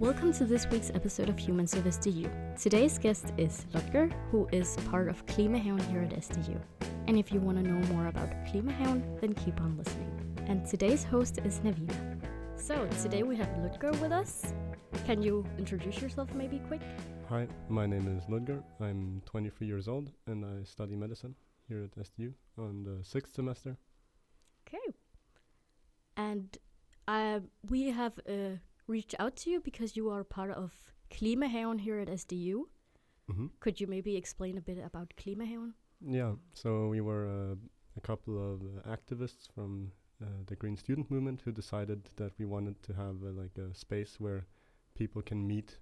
Welcome to this week's episode of Humans of SDU. Today's guest is Ludger, who is part of Klimahjæn here at SDU. And if you want to know more about Klimahjæn, then keep on listening. And today's host is Navina. So today we have Ludger with us. Can you introduce yourself maybe quick? Hi, my name is Ludger. I'm 23 years old and I study medicine here at SDU on the 6th semester. Okay. And we have reached out to you because you are part of Klimahjæn here at SDU. Mm-hmm. Could you maybe explain a bit about Klimahjæn? Yeah, so we were a couple of activists from the Green Student Movement who decided that we wanted to have like a space where people can meet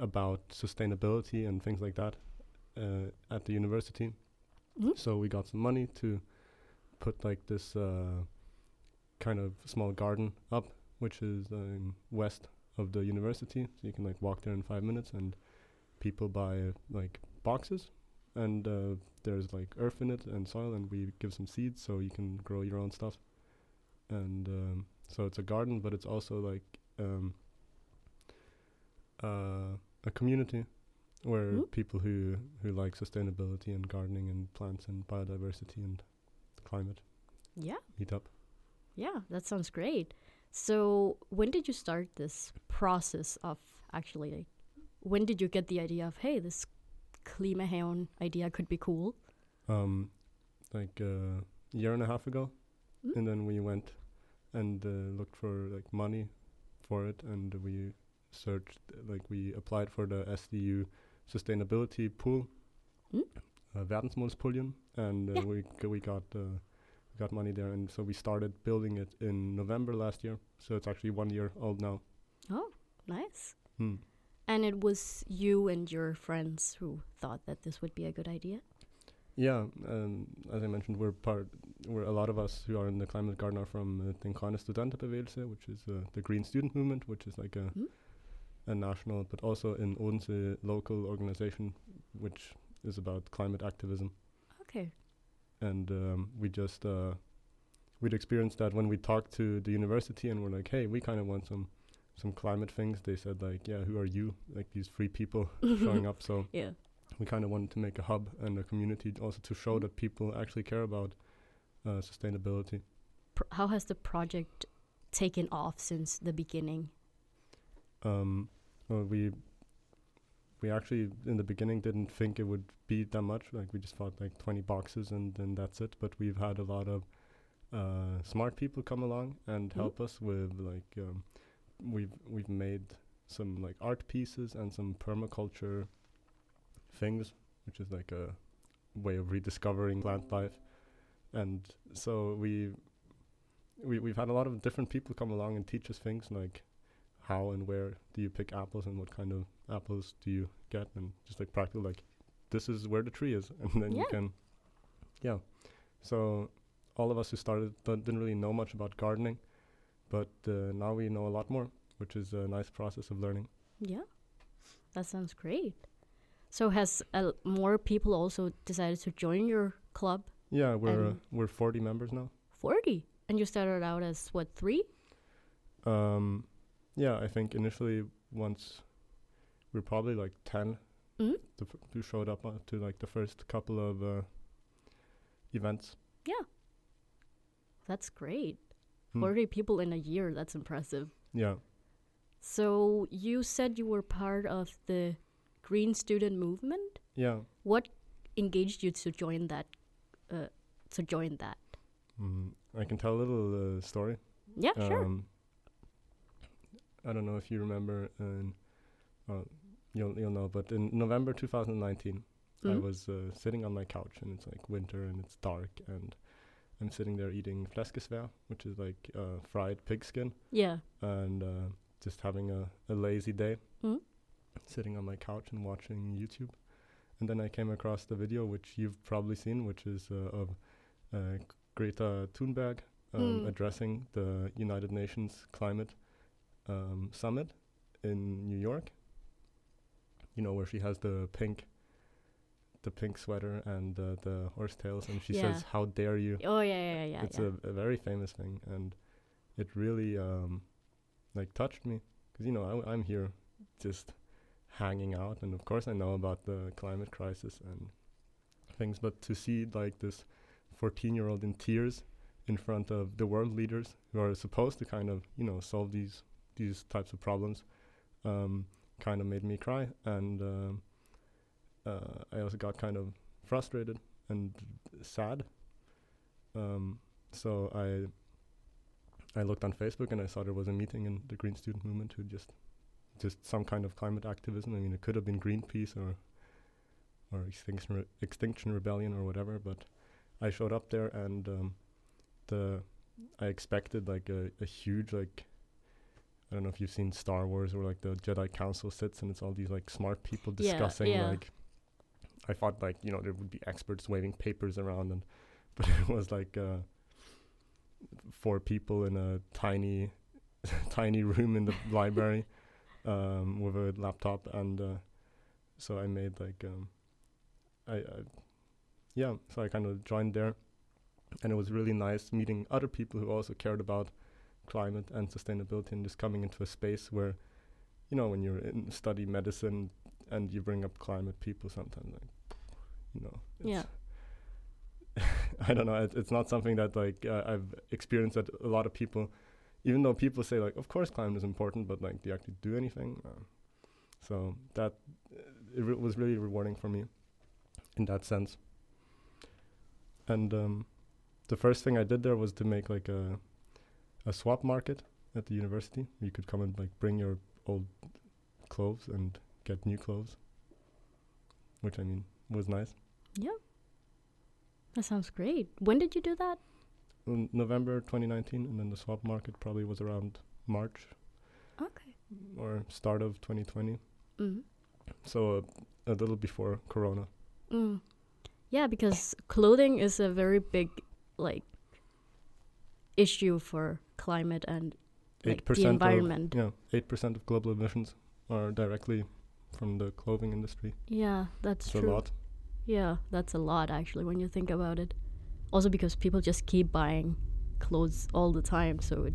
about sustainability and things like that at the university. Mm-hmm. So we got some money to put like this kind of small garden up, which is west of the university, so you can like walk there in 5 minutes, and people buy like boxes, and there's like earth in it and soil, and we give some seeds so you can grow your own stuff. And so it's a garden, but it's also like a community where people who like sustainability and gardening and plants and biodiversity and climate meet up. Yeah, that sounds great. So when did you start this process of actually, like, when did you get the idea of, hey, this Klimahjæn idea could be cool? Like a year and a half ago. Mm. And then we went and looked for like money for it, and we searched, like we applied for the SDU sustainability pool, Værdensmålspuljen, and we got money there, and so we started building it in November last year, so it's actually 1 year old now. Oh, nice. Hmm. And it was you and your friends who thought that this would be a good idea? Yeah, as I mentioned, we're a lot of us who are in the climate garden are from Studenterbevægelse, which is the Green Student Movement, which is like a national but also in Odense local organization, which is about climate activism. Okay. And we'd experienced that when we talked to the university, and we're like, hey, we kind of want some climate things. They said like, yeah, who are you? Like these free people showing up. So yeah, we kind of wanted to make a hub and a community also to show that people actually care about sustainability. How has the project taken off since the beginning? Well, we actually, in the beginning, didn't think it would be that much. Like, we just thought, like, 20 boxes and then that's it. But we've had a lot of smart people come along and help us with, like, we've made some, like, art pieces and some permaculture things, which is, like, a way of rediscovering plant life. And so we've had a lot of different people come along and teach us things, like, how and where do you pick apples and what kind of apples do you get, and just like practical, like this is where the tree is, and then you can so all of us who started didn't really know much about gardening, but now we know a lot more, which is a nice process of learning. Yeah, that sounds great. So has more people also decided to join your club? Yeah, we're 40 members now. 40? And you started out as what, 3? Yeah, I think initially once we were probably like 10 who showed up to like the first couple of events. Yeah, that's great. 40 people in a year, that's impressive. Yeah. So you said you were part of the Green Student Movement? Yeah. What engaged you to join that? I can tell a little story. Yeah, sure. I don't know if you remember, you'll know, but in November 2019, I was sitting on my couch, and it's like winter and it's dark, and I'm sitting there eating flæskesvær, which is like fried pig skin. Yeah. And just having a lazy day, sitting on my couch and watching YouTube. And then I came across the video, which you've probably seen, which is of Greta Thunberg addressing the United Nations climate summit in New York, you know, where she has the pink sweater and the horse tails, and she says, how dare you. Oh yeah. It's a very famous thing, and it really like touched me, because, you know, I'm here just hanging out, and of course I know about the climate crisis and things, but to see like this 14-year-old in tears in front of the world leaders who are supposed to kind of, you know, solve these types of problems, kind of made me cry, and I also got kind of frustrated and sad. So I looked on Facebook and I saw there was a meeting in the Green Student Movement who just some kind of climate activism. I mean, it could have been Greenpeace or Extinction Rebellion or whatever, but I showed up there, and I expected like a huge, like, I don't know if you've seen Star Wars, where like the Jedi Council sits and it's all these like smart people discussing. Like, I thought like, you know, there would be experts waving papers around, but it was like 4 people in a tiny tiny room in the library with a laptop, and so I made like so I kind of joined there, and it was really nice meeting other people who also cared about climate and sustainability, and just coming into a space where, you know, when you're in study medicine and you bring up climate, people sometimes like, you know, I don't know, it's not something that like I've experienced, that a lot of people, even though people say like, of course climate is important, but like, do you actually do anything? So that it was really rewarding for me in that sense. And the first thing I did there was to make like a swap market at the university. You could come and like bring your old clothes and get new clothes, which, I mean, was nice. Yeah, that sounds great. When did you do that? November 2019, and then the swap market probably was around March. Okay. Or start of 2020. Mm-hmm. So a little before Corona. Mm. Yeah, because clothing is a very big like issue for climate and like the environment. 8% of global emissions are directly from the clothing industry. Yeah, that's true. A lot. Yeah, that's a lot actually when you think about it. Also because people just keep buying clothes all the time, so it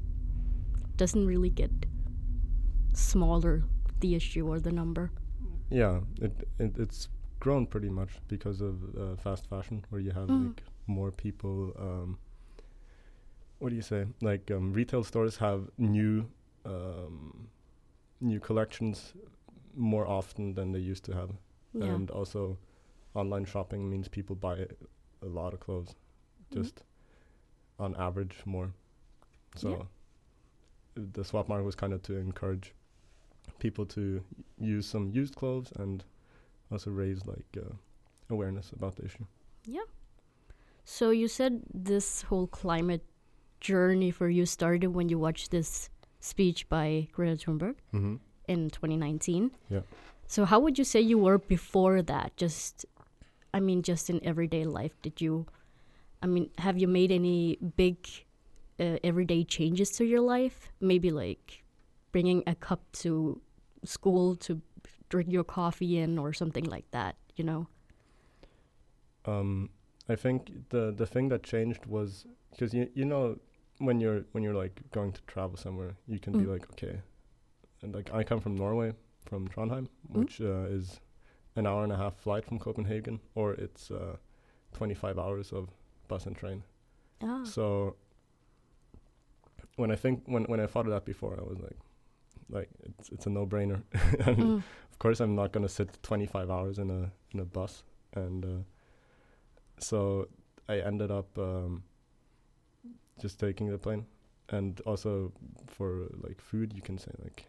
doesn't really get smaller, the issue or the number. Yeah, it's grown pretty much because of fast fashion, where you have like more people. What do you say? Like retail stores have new collections more often than they used to have, and also online shopping means people buy a lot of clothes, just on average more. So the swap market was kind of to encourage people to use some used clothes and also raise like awareness about the issue. Yeah. So you said this whole climate journey for you started when you watched this speech by Greta Thunberg in 2019. Yeah. So how would you say you were before that? Just in everyday life, have you made any big everyday changes to your life? Maybe like bringing a cup to school to drink your coffee in, or something like that, you know? I think the thing that changed was, because you know, when you're like going to travel somewhere, you can be like, okay, and like I come from Norway, from Trondheim, which is an hour and a half flight from Copenhagen, or it's 25 hours of bus and train. So when I thought of that before, I was like it's a no-brainer. And of course I'm not gonna sit 25 hours in a bus, and so I ended up just taking the plane. And also for like food, you can say like,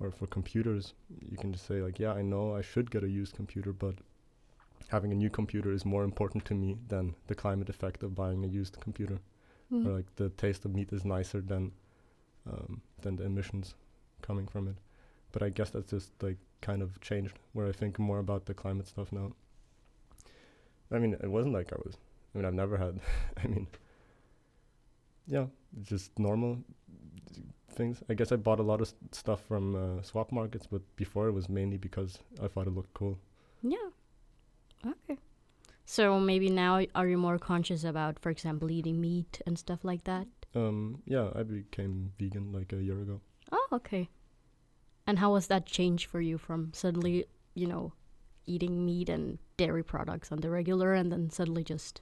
or for computers, you can just say like, yeah, I know I should get a used computer, but having a new computer is more important to me than the climate effect of buying a used computer. Or like the taste of meat is nicer than the emissions coming from it. But I guess that's just like kind of changed, where I think more about the climate stuff now. I mean, it wasn't like I've never had, just normal things. I guess I bought a lot of stuff from swap markets, but before it was mainly because I thought it looked cool. Yeah. Okay. So maybe now are you more conscious about, for example, eating meat and stuff like that? Yeah, I became vegan like a year ago. Oh, okay. And how was that change for you from suddenly, you know, eating meat and dairy products on the regular and then suddenly just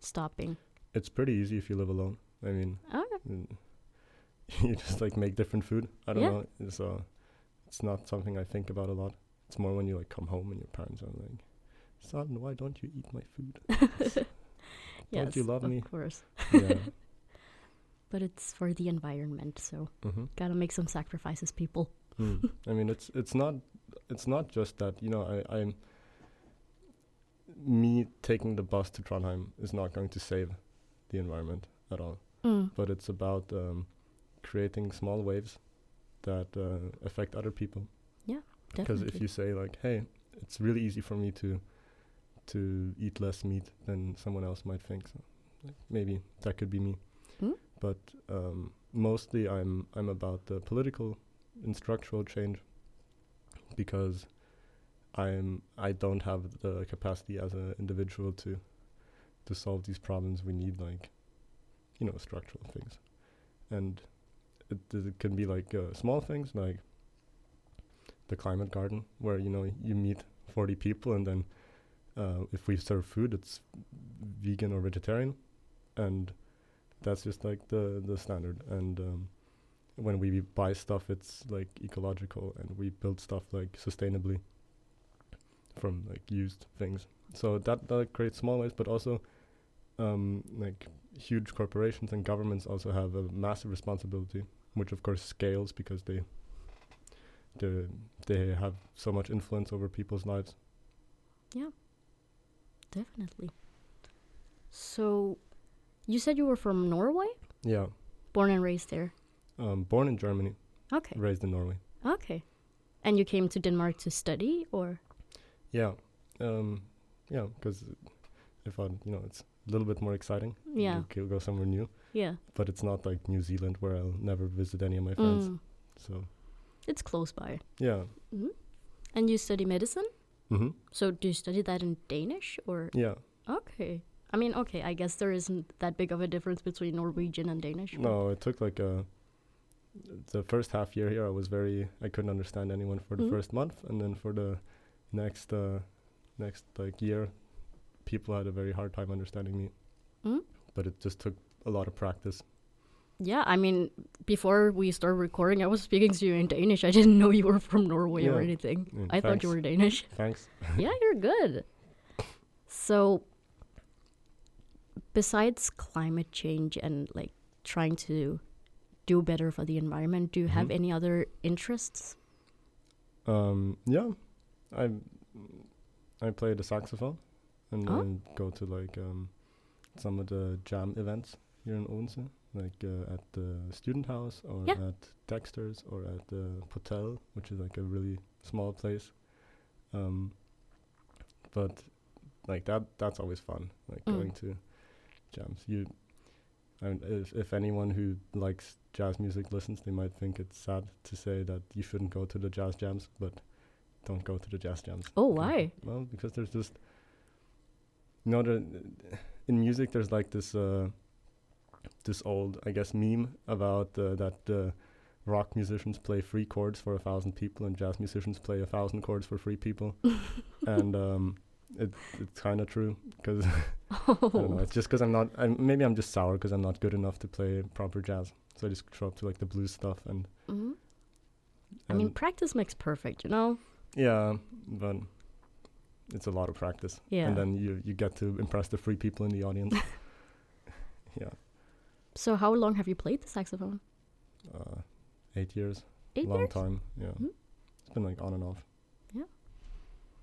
stopping? It's pretty easy if you live alone. I mean, you just like make different food. I don't know. So it's not something I think about a lot. It's more when you like come home and your parents are like, son, why don't you eat my food? Don't you love me? Of course. Yeah. But it's for the environment, so gotta make some sacrifices, people. I mean, it's not just that, you know, I'm me taking the bus to Trondheim is not going to save the environment at all. But it's about creating small waves that affect other people. Yeah, definitely. Because if you say like, hey, it's really easy for me to eat less meat than someone else might think. So like maybe that could be me. But mostly I'm about the political and structural change, because I don't have the capacity as an individual to solve these problems. We need like, you know, structural things, and it can be like small things like the climate garden, where, you know, you meet 40 people, and then if we serve food, it's vegan or vegetarian, and that's just like the standard. And when we buy stuff, it's like ecological, and we build stuff like sustainably from like used things. So that creates small ways, but also like huge corporations and governments also have a massive responsibility, which of course scales because they have so much influence over people's lives. Yeah, definitely. So you said you were from Norway? Yeah. Born and raised there? Born in Germany. Okay. Raised in Norway. Okay. And you came to Denmark to study, or? Yeah. Yeah, because I thought, you know, it's a little bit more exciting. Yeah. You go somewhere new. Yeah. But it's not like New Zealand, where I'll never visit any of my friends. So it's close by. Yeah. And you study medicine? So do you study that in Danish, or? Yeah. Okay. I mean, okay, I guess there isn't that big of a difference between Norwegian and Danish. No, it took like the first half year here, I couldn't understand anyone for the first month, and then for the next like year, people had a very hard time understanding me. But it just took a lot of practice. Yeah, I mean, before we started recording, I was speaking to you in Danish. I didn't know you were from Norway or anything. I thought you were Danish. Thanks. Yeah, you're good. So besides climate change and like trying to do better for the environment, do you have any other interests? Yeah, I play the saxophone, and I go to like some of the jam events here in Odense, like at the student house, or at Dexter's, or at the Potel, which is like a really small place. But like that's always fun, like going to jams. If anyone who likes jazz music listens, they might think it's sad to say that you shouldn't go to the jazz jams, but don't go to the jazz jams. Oh, why? Well, because there's just, you know, in music there's like this old, I guess, meme about that rock musicians play 3 chords for 1,000 people, and jazz musicians play 1,000 chords for 3 people. And it's kind of true, because I don't know, it's just because maybe I'm just sour because I'm not good enough to play proper jazz, so I just show up to like the blues stuff. And I mean, practice makes perfect, you know. Yeah, but it's a lot of practice. Yeah, and then you get to impress the 3 people in the audience. Yeah. So how long have you played the saxophone? 8 years. 8 years? Long time, yeah. It's been like on and off. Yeah.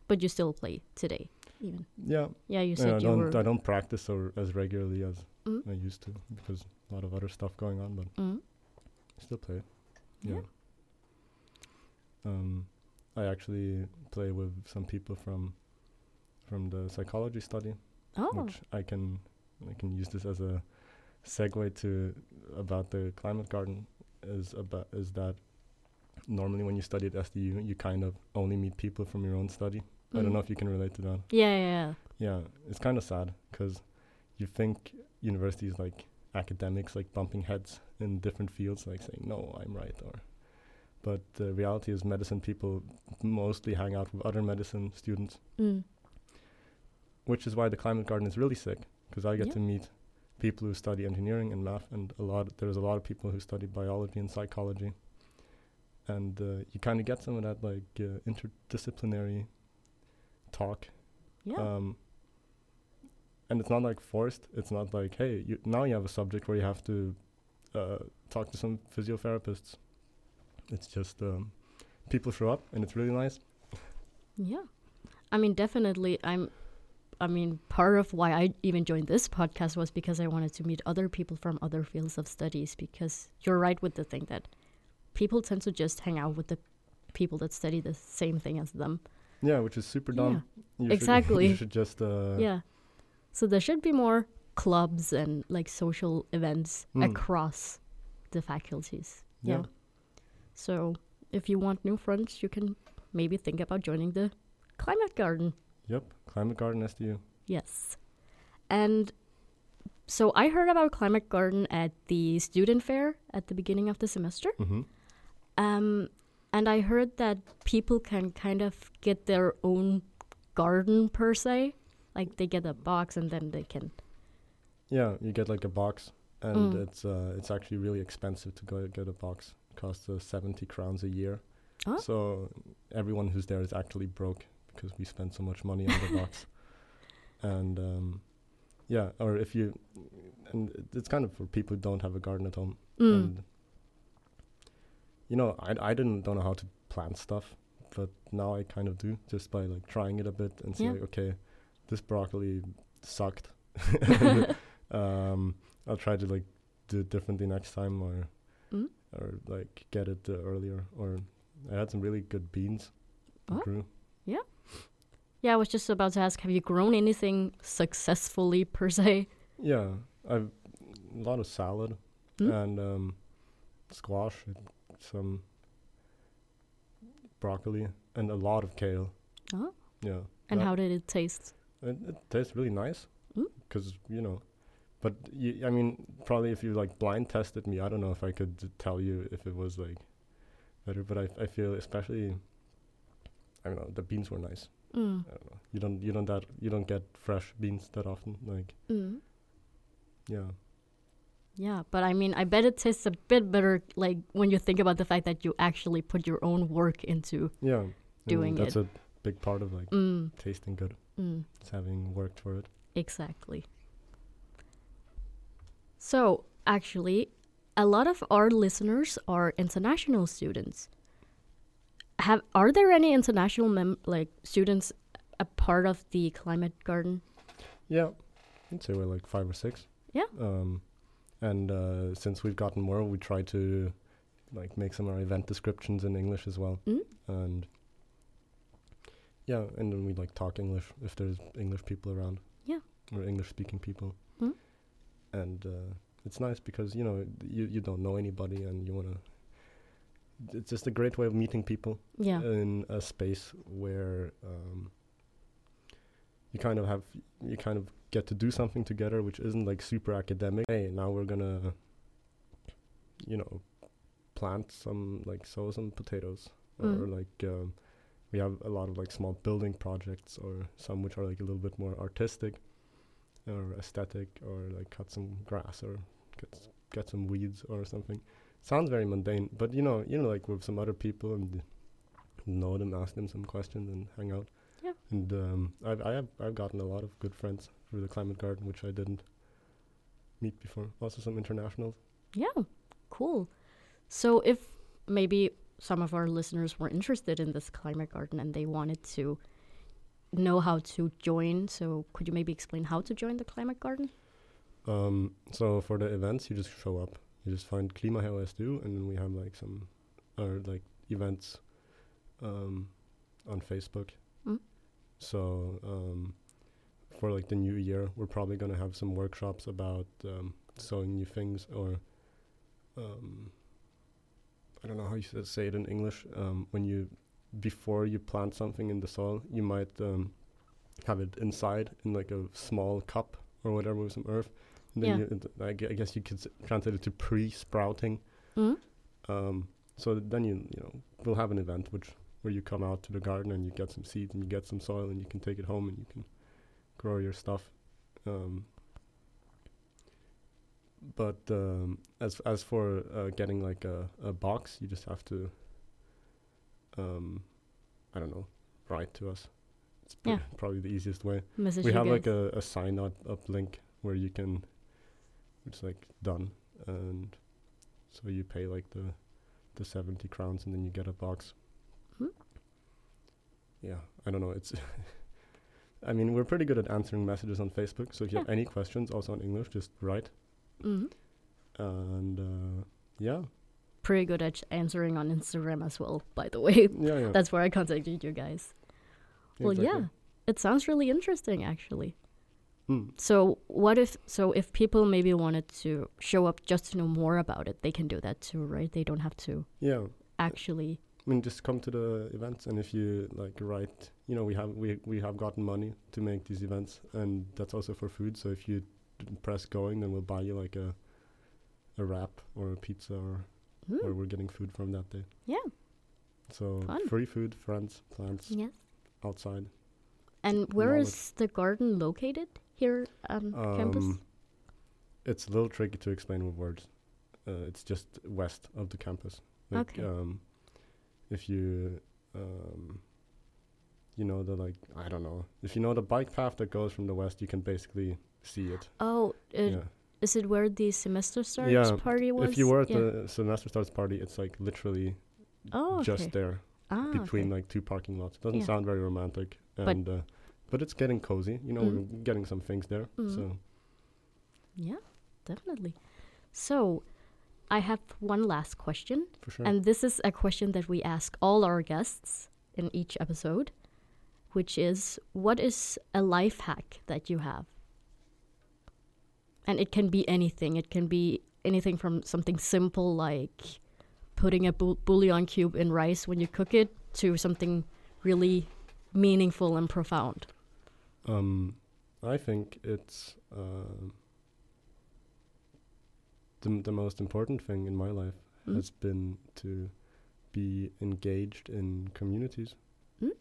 But you still play today, even? Yeah. Yeah, you said I don't practice as regularly as I used to, because a lot of other stuff going on, but I still play. Yeah. I actually play with some people from the psychology study, which I can use this as a segue to about the climate garden. Is that normally when you study at SDU, you kind of only meet people from your own study. I don't know if you can relate to that. Yeah. It's kind of sad, because you think universities, like academics, like bumping heads in different fields, like saying, no, I'm right, or But the reality is medicine people mostly hang out with other medicine students, which is why the climate garden is really sick, because I get to meet people who study engineering and math, and there's a lot of people who study biology and psychology. And you kind of get some of that interdisciplinary talk. Yeah. And it's not forced. It's not hey, now you have a subject where you have to talk to some physiotherapists. It's just people show up, and it's really nice. Yeah. I mean, definitely, part of why I even joined this podcast was because I wanted to meet other people from other fields of studies, because you're right with the thing that people tend to just hang out with the people that study the same thing as them. Yeah, which is super dumb. Yeah. Exactly. You should just... So there should be more clubs and social events across the faculties. Yeah. So if you want new friends, you can maybe think about joining the Climate Garden. Yep, Climate Garden SDU. Yes. And so I heard about Climate Garden at the student fair at the beginning of the semester. Mm-hmm. And I heard that people can kind of get their own garden per se. They get a box and then they can... Yeah, you get a box, and it's actually really expensive to go get a box. It costs 70 crowns a year. Oh. So everyone who's there is actually broke, because we spend so much money on the box. And it's kind of for people who don't have a garden at home. And I don't know how to plant stuff, but now I kind of do, just by trying it a bit and say, okay, this broccoli sucked. I'll try to do it differently next time, or get it earlier. Or I had some really good beans that grew. Yeah, I was just about to ask, have you grown anything successfully, per se? Yeah, I've a lot of salad and squash, and some broccoli, and a lot of kale. Oh. Yeah. And how did it taste? It tastes really nice, because, but, probably if you, blind tested me, I don't know if I could tell you if it was, better, but I feel especially, I don't know, the beans were nice. I don't know. You don't get fresh beans that often. Yeah, but I bet it tastes a bit better. When you think about the fact that you actually put your own work into doing that's it. That's a big part of tasting good. It's having worked for it. Exactly. So actually, a lot of our listeners are international students. Are there any international students a part of the Climate Garden? Yeah, I'd say we're 5 or 6. Yeah. And since we've gotten more, we try to make some of our event descriptions in English as well. And yeah, and then we talk English if there's English people around. Yeah. Or English-speaking people. And it's nice because you don't know anybody, and you want to. It's just a great way of meeting people in a space where you kind of get to do something together, which isn't super academic. Hey, now we're gonna, plant some sow some potatoes, or we have a lot of small building projects, or some which are a little bit more artistic, or aesthetic, or cut some grass, or get some weeds, or something. Sounds very mundane, but with some other people and know them, ask them some questions, and hang out. Yeah. And I've gotten a lot of good friends through the Climate Garden, which I didn't meet before. Also some internationals. Yeah, cool. So if maybe some of our listeners were interested in this Climate Garden and they wanted to know how to join, so could you maybe explain how to join the Climate Garden? So for the events, you just show up. You just find Klimahjæn SDU, and then we have some events on Facebook. So for the new year, we're probably going to have some workshops about sewing new things, or I don't know how you say it in English. When you before you plant something in the soil, you might have it inside in a small cup or whatever with some earth. Then I guess you could translate it to pre-sprouting. So then you we'll have an event where you come out to the garden and you get some seeds and you get some soil and you can take it home and you can grow your stuff. But as for getting like a box, you just have to write to us. It's probably the easiest way. Message we have guys. Like a sign up link where you can. It's like done, and so you pay like the 70 crowns and then you get a box. Yeah, I don't know. It's I mean, we're pretty good at answering messages on Facebook, so if you have any questions also in English, just write. Mm-hmm. And pretty good at answering on Instagram as well, by the way. Yeah. That's where I contacted you guys. Yeah, well, exactly. It sounds really interesting, actually. So if people maybe wanted to show up just to know more about it, they can do that too, right? They don't have to actually. I mean, just come to the events, and if you like write, we have gotten money to make these events, and that's also for food. So if you press going, then we'll buy you like a wrap or a pizza or where we're getting food from that day. Yeah. So fun. Free food, friends, plants. Yes. Outside. And where is the garden located? Here on campus? It's a little tricky to explain with words. It's just west of the campus. Like, okay. If you, if you know the bike path that goes from the west, you can basically see it. Oh, is it where the semester starts party was? If you were at the semester starts party, it's like literally just there between like two parking lots. It doesn't sound very romantic, and but it's getting cozy, we're getting some things there. Mm. So yeah, definitely. So I have one last question. For sure. And this is a question that we ask all our guests in each episode, which is, what is a life hack that you have? And it can be anything. It can be anything from something simple like putting a bouillon cube in rice when you cook it to something really meaningful and profound. I think it's the most important thing in my life has been to be engaged in communities.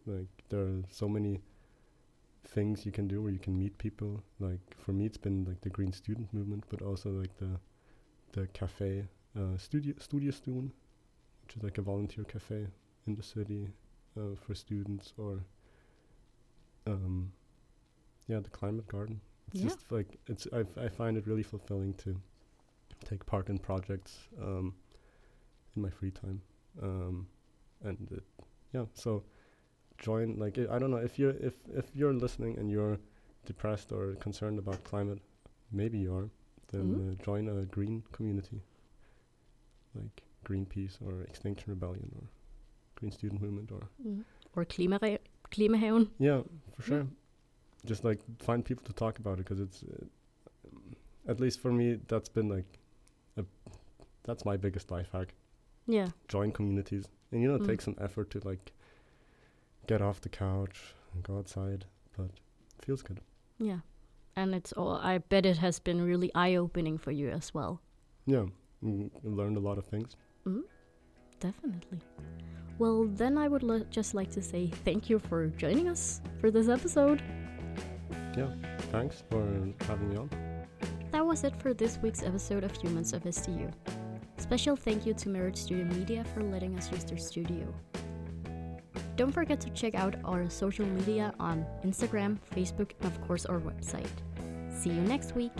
Like, there are so many things you can do where you can meet people. Like, for me, it's been like the Green Student Movement, but also like the cafe Studiestun, which is like a volunteer cafe in the city for students, or the climate garden. It's just like I find it really fulfilling to take part in projects in my free time, So join. Like, I don't know if you're listening and you're depressed or concerned about climate, maybe you are. Then join a green community, like Greenpeace or Extinction Rebellion or Green Student Movement or Klimahjæn. Yeah, for sure. Just like find people to talk about it, because it's at least for me, that's been like that's my biggest life hack. Yeah. Join communities, and it takes some effort to like get off the couch and go outside, but it feels good. Yeah, and it's all. I bet it has been really eye-opening for you as well. Yeah, you learned a lot of things. Mm-hmm. Definitely. Well, then I would just like to say thank you for joining us for this episode. Yeah, thanks for having me on. That was it for this week's episode of Humans of SDU. Special thank you to Mirage Studio Media for letting us use their studio. Don't forget to check out our social media on Instagram, Facebook, and of course our website. See you next week!